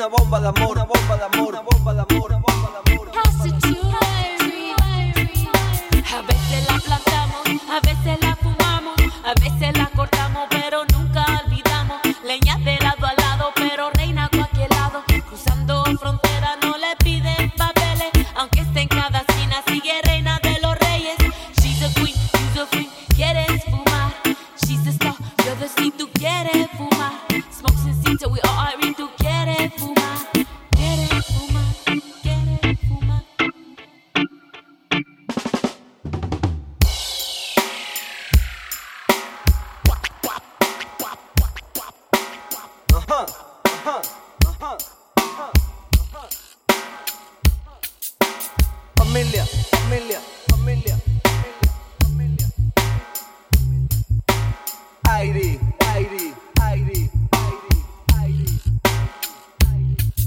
una bomba de amor, una bomba de amor, una bomba de amor, una bomba de amor. A veces la plantamos, a veces la fumamos, a veces la cortamos, pero nunca olvidamos. Leña de lado a lado, pero reina a cualquier lado. Cruzando fronteras no le piden papeles, aunque esté en cada esquina sigue reina de los reyes. She's a queen, she's a queen. ¿Quieres fumar? She's a star, yo the si tú quieres fumar. Smokes and seeds, we all are in. Tú quieres fumar, quieres fumar, quieres fumar. Ajá, ajá, ajá, ajá, ajá. Familia, familia, familia. Aire, aire, aire, aire, aire, aire.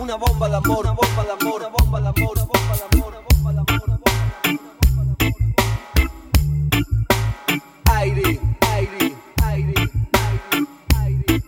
Una bomba de amor, una bomba de amor, una bomba de amor, una bomba de amor, una bomba de amor, una bomba de amor. Aire, aire, aire, aire, aire.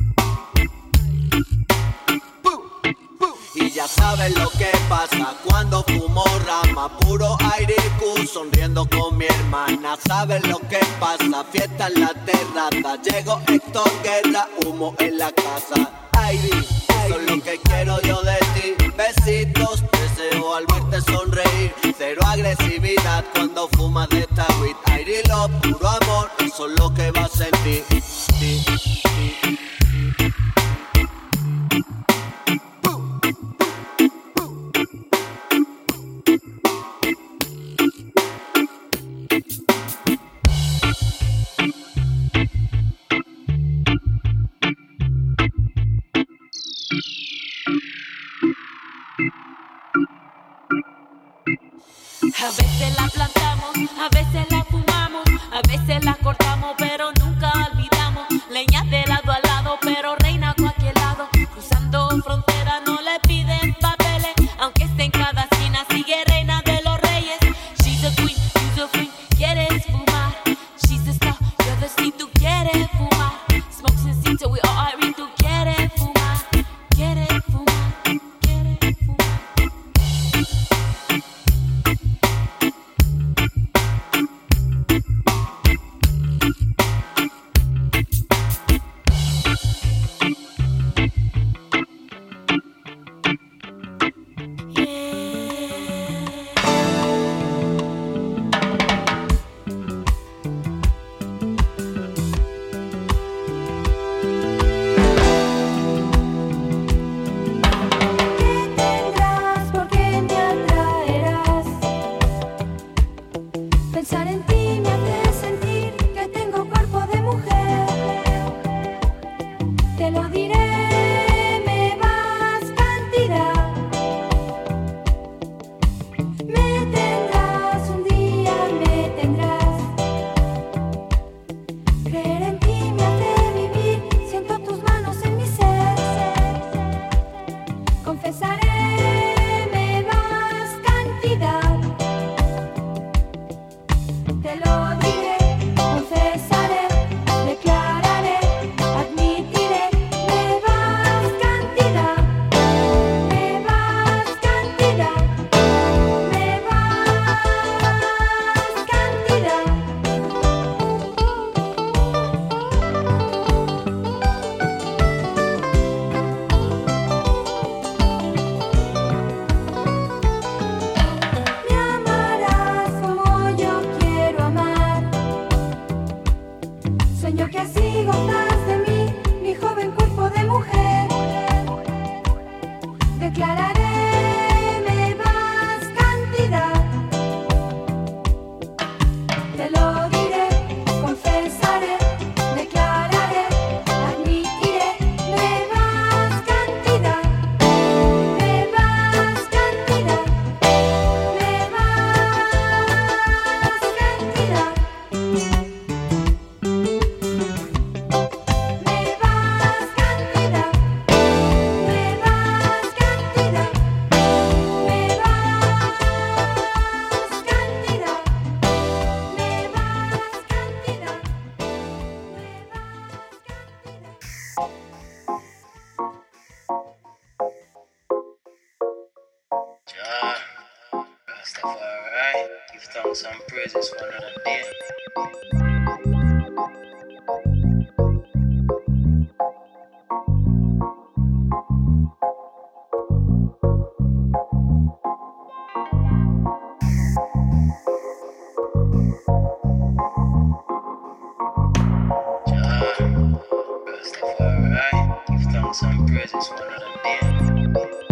Ya sabes lo que pasa cuando fumo rama, puro aire y Q, sonriendo con mi hermana. Sabes lo que pasa, fiesta en la terraza, llegó Héctor Guerra, humo en la casa. Aire, eso es lo que quiero yo de ti. Besitos, deseo al verte sonreír. Cero agresividad cuando fumas de esta weed. Aire y love, puro amor, eso es lo que vas a sentir. A veces la plantamos, a veces la fumamos, a veces la cortamos, pero nunca olvidamos. Leña de lado a lado, pero reina a cualquier lado. Cruzando fronteras no le piden papeles, aunque esté en cada esquina sigue reina de los reyes. She's a queen, ¿quieres fumar? She's a star, yo the si tú quieres fumar. Smokes and seeds, we all are in, tú quieres fumar, quieres fumar, quieres fumar. alright. Give thanks and praises for another day. Some praises for another day. Give thanks and praises for another day.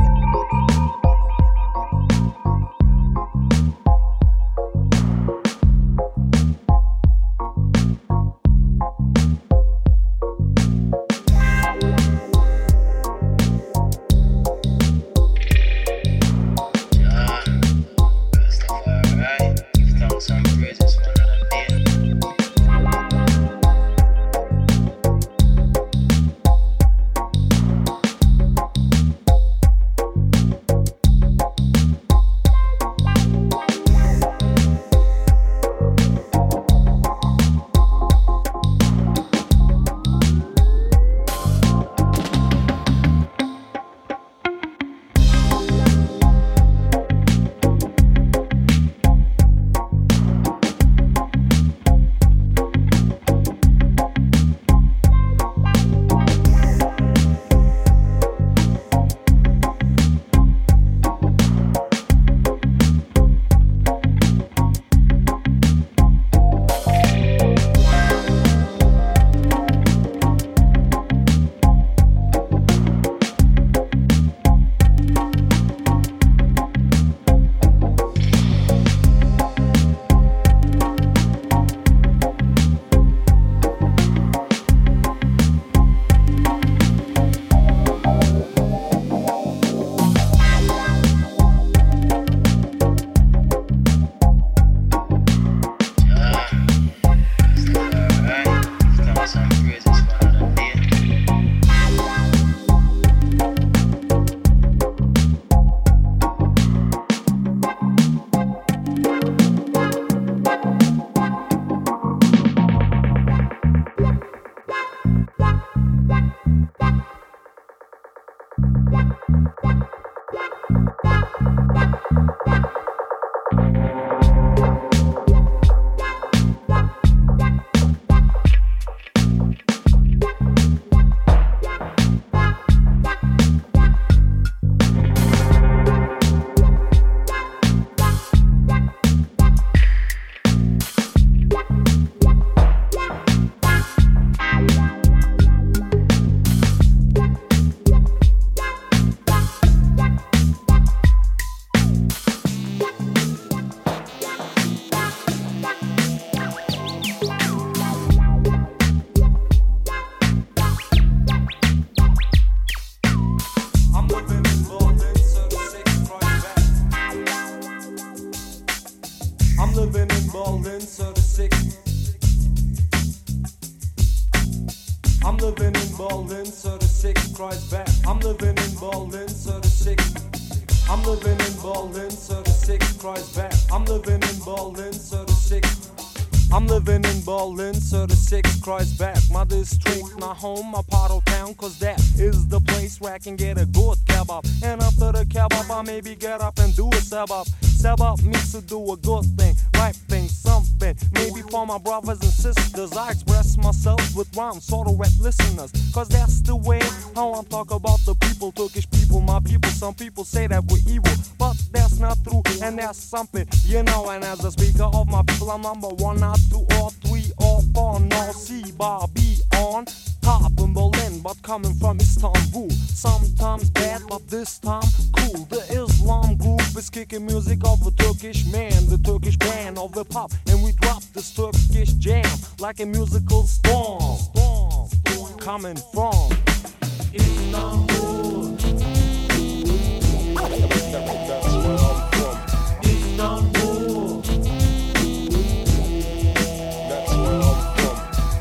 Home, my Pottle Town, cause that is the place where I can get a good kebab. And after the kebab, I maybe get up and do a sebab. Sebab means to do a good thing, right thing, something. Maybe for my brothers and sisters, I express myself with rhymes, sort of rap listeners. Cause that's the way how I'm talking about the people, Turkish people, my people. Some people say that we're evil, but that's not true, and that's something, you know. And as a speaker of my people, I'm number one, not two or three or four, no, see, bar, be on. Top in Berlin, but coming from Istanbul. Sometimes bad, but this time cool. The Islam group is kicking music of a Turkish man, the Turkish band of the pop, and we drop this Turkish jam like a musical storm. Coming from Istanbul. That's where I'm from. Istanbul. That's where I'm from.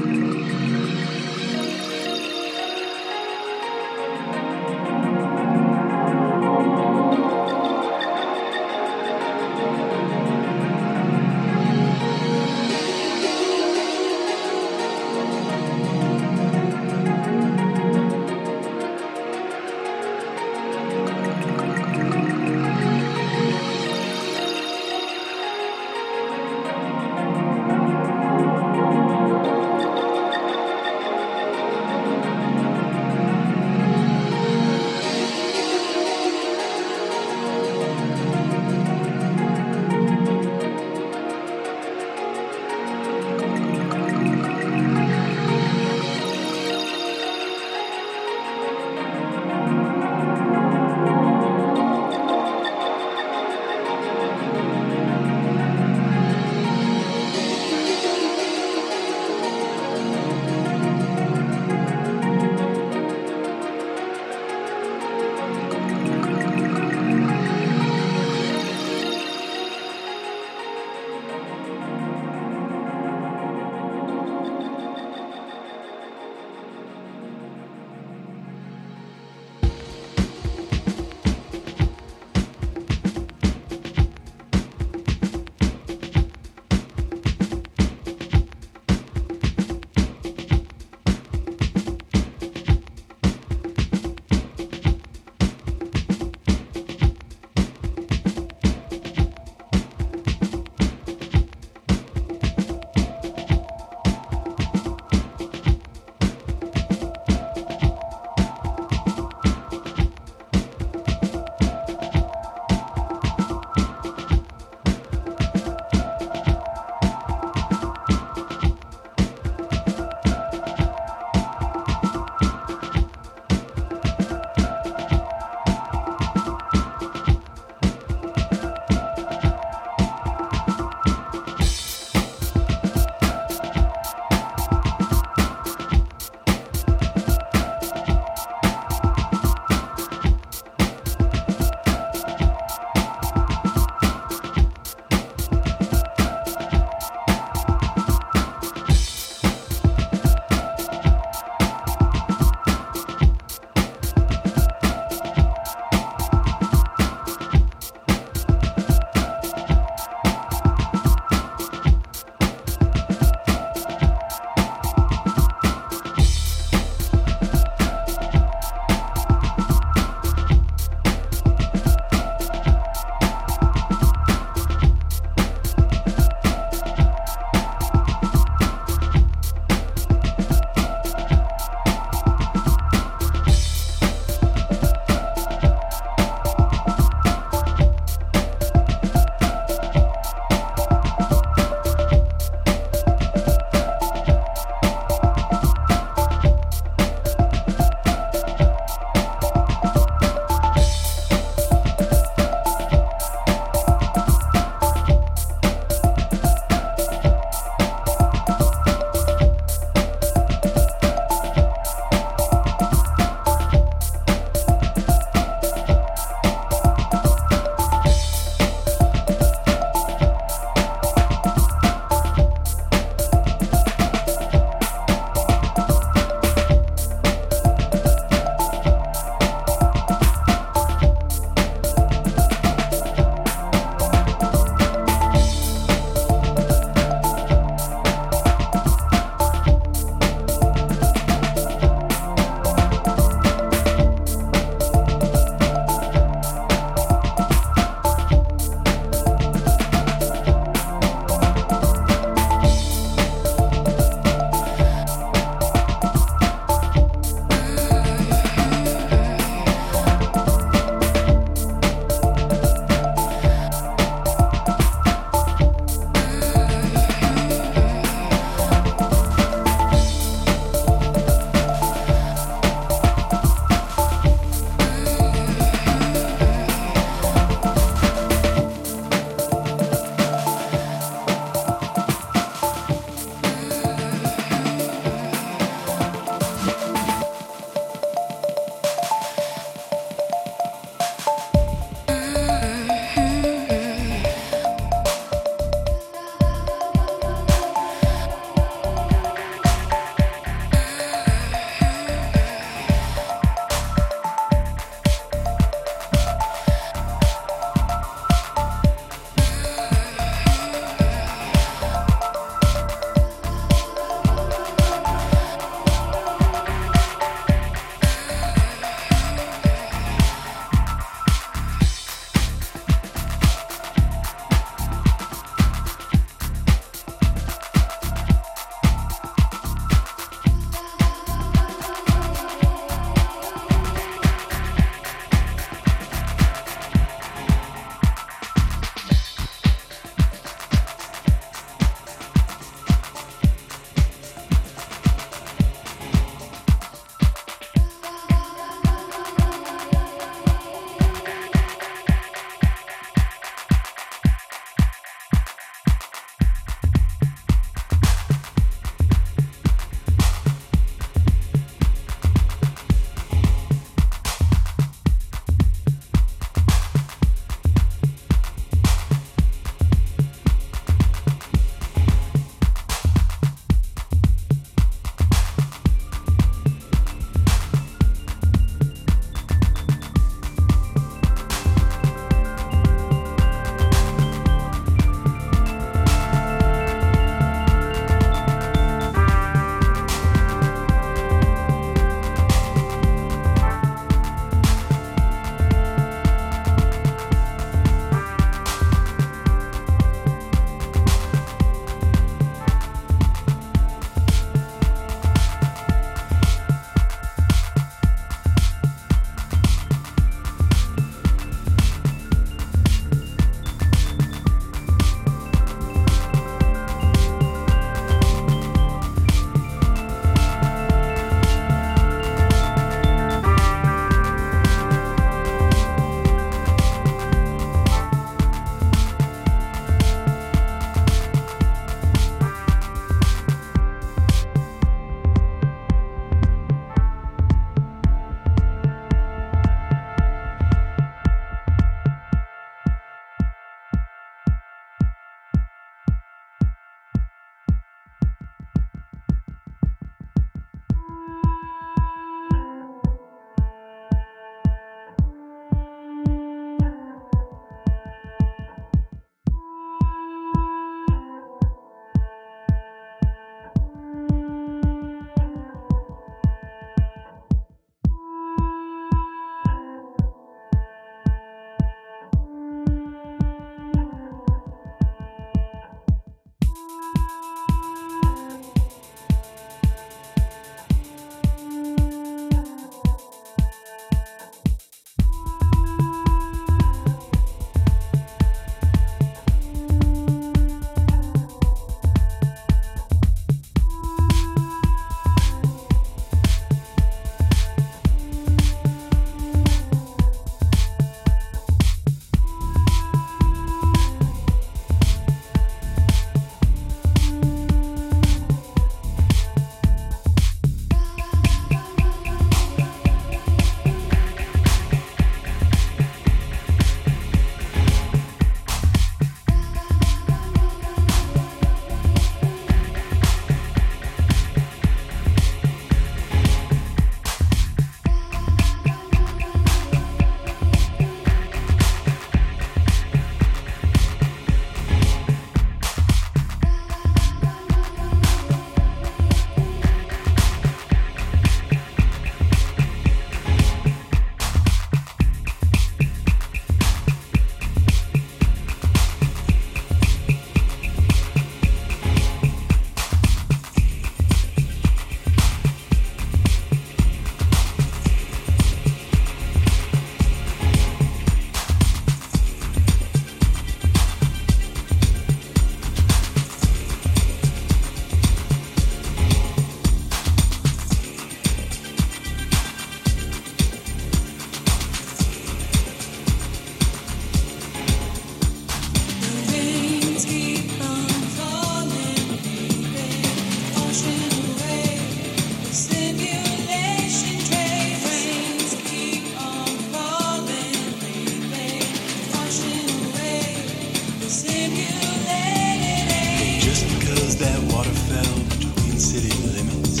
water fell between city limits,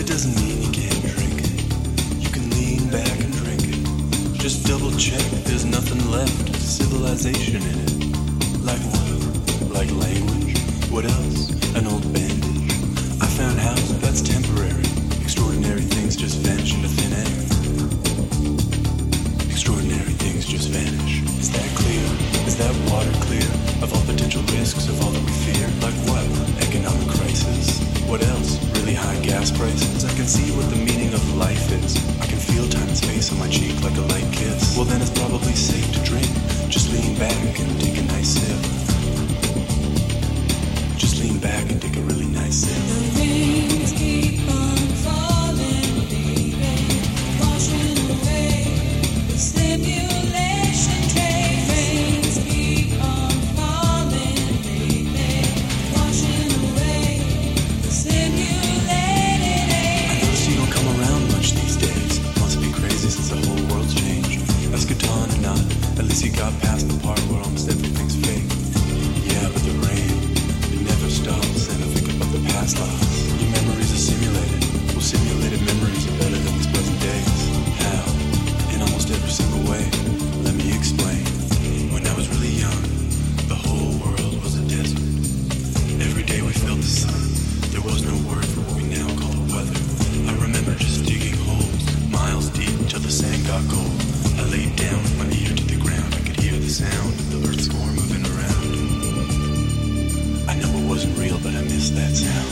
it doesn't mean you can't drink it. You can lean back and drink it. Just double check there's nothing left of civilization in it. Like what? Like language? What else? An old bandage. I found house that's temporary. Extraordinary things just vanish into thin air. Extraordinary things just vanish. Is that clear? Is that water clear? Of all potential risks, of all that we fear. Like what? Economic crisis? What else? Really high gas prices? I can see what the meaning of life is. I can feel time and space on my cheek like a light kiss. Well then it's probably safe to drink. Just lean back and take a nice sip. Just lean back and take a really nice sip. The things keep on falling, baby. Washing away the stimulation train. Things keep on falling, baby. Washing away the stimulated age. I notice you don't come around much these days. Must be crazy since the whole world's changed. That's good on and not. At least you got past the part where almost everything's fake. Yeah, but the rain. Stops and I think about the past lives. Your memories are simulated. Well, simulated memories are better than these present days. How? In almost every single way. Let me explain. When I was really young, the whole world was a desert. Every day we felt the sun. There was no word for what we now call weather. I remember just digging holes, miles deep, till the sand got cold. I laid down with my ear to the ground. I could hear the sound of the earth's core moving around. I know it wasn't real, but I missed that sound.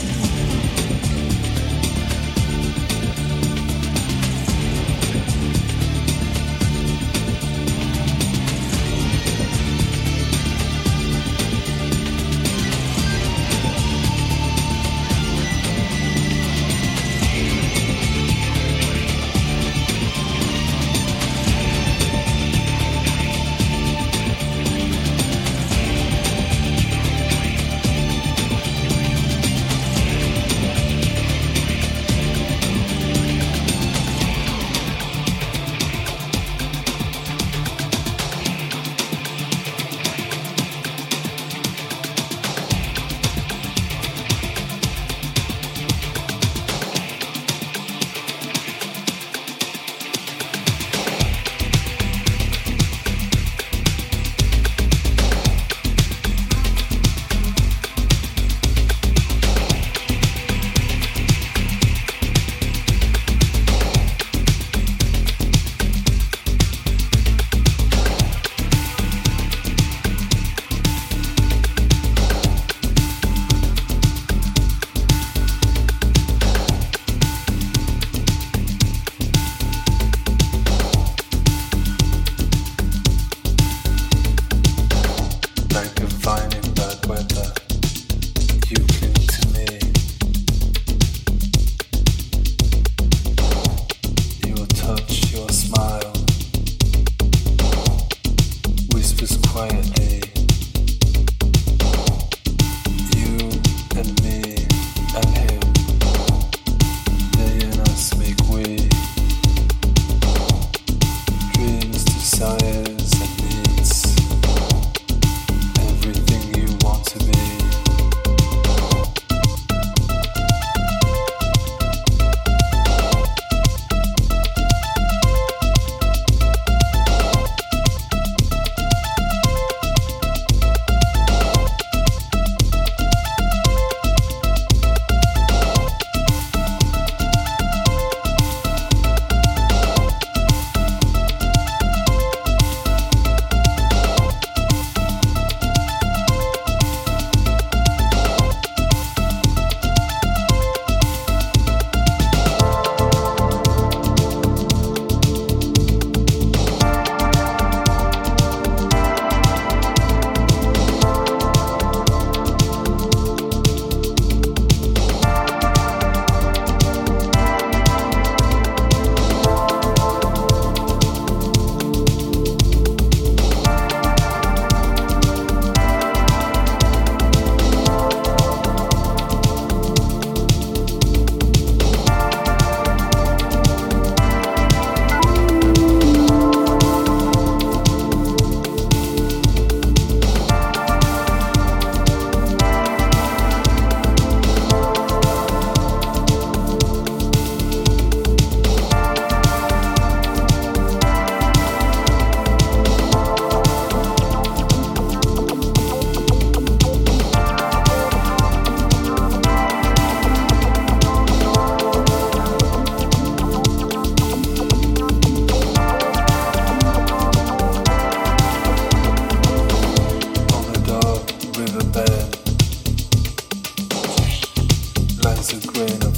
Ukraine.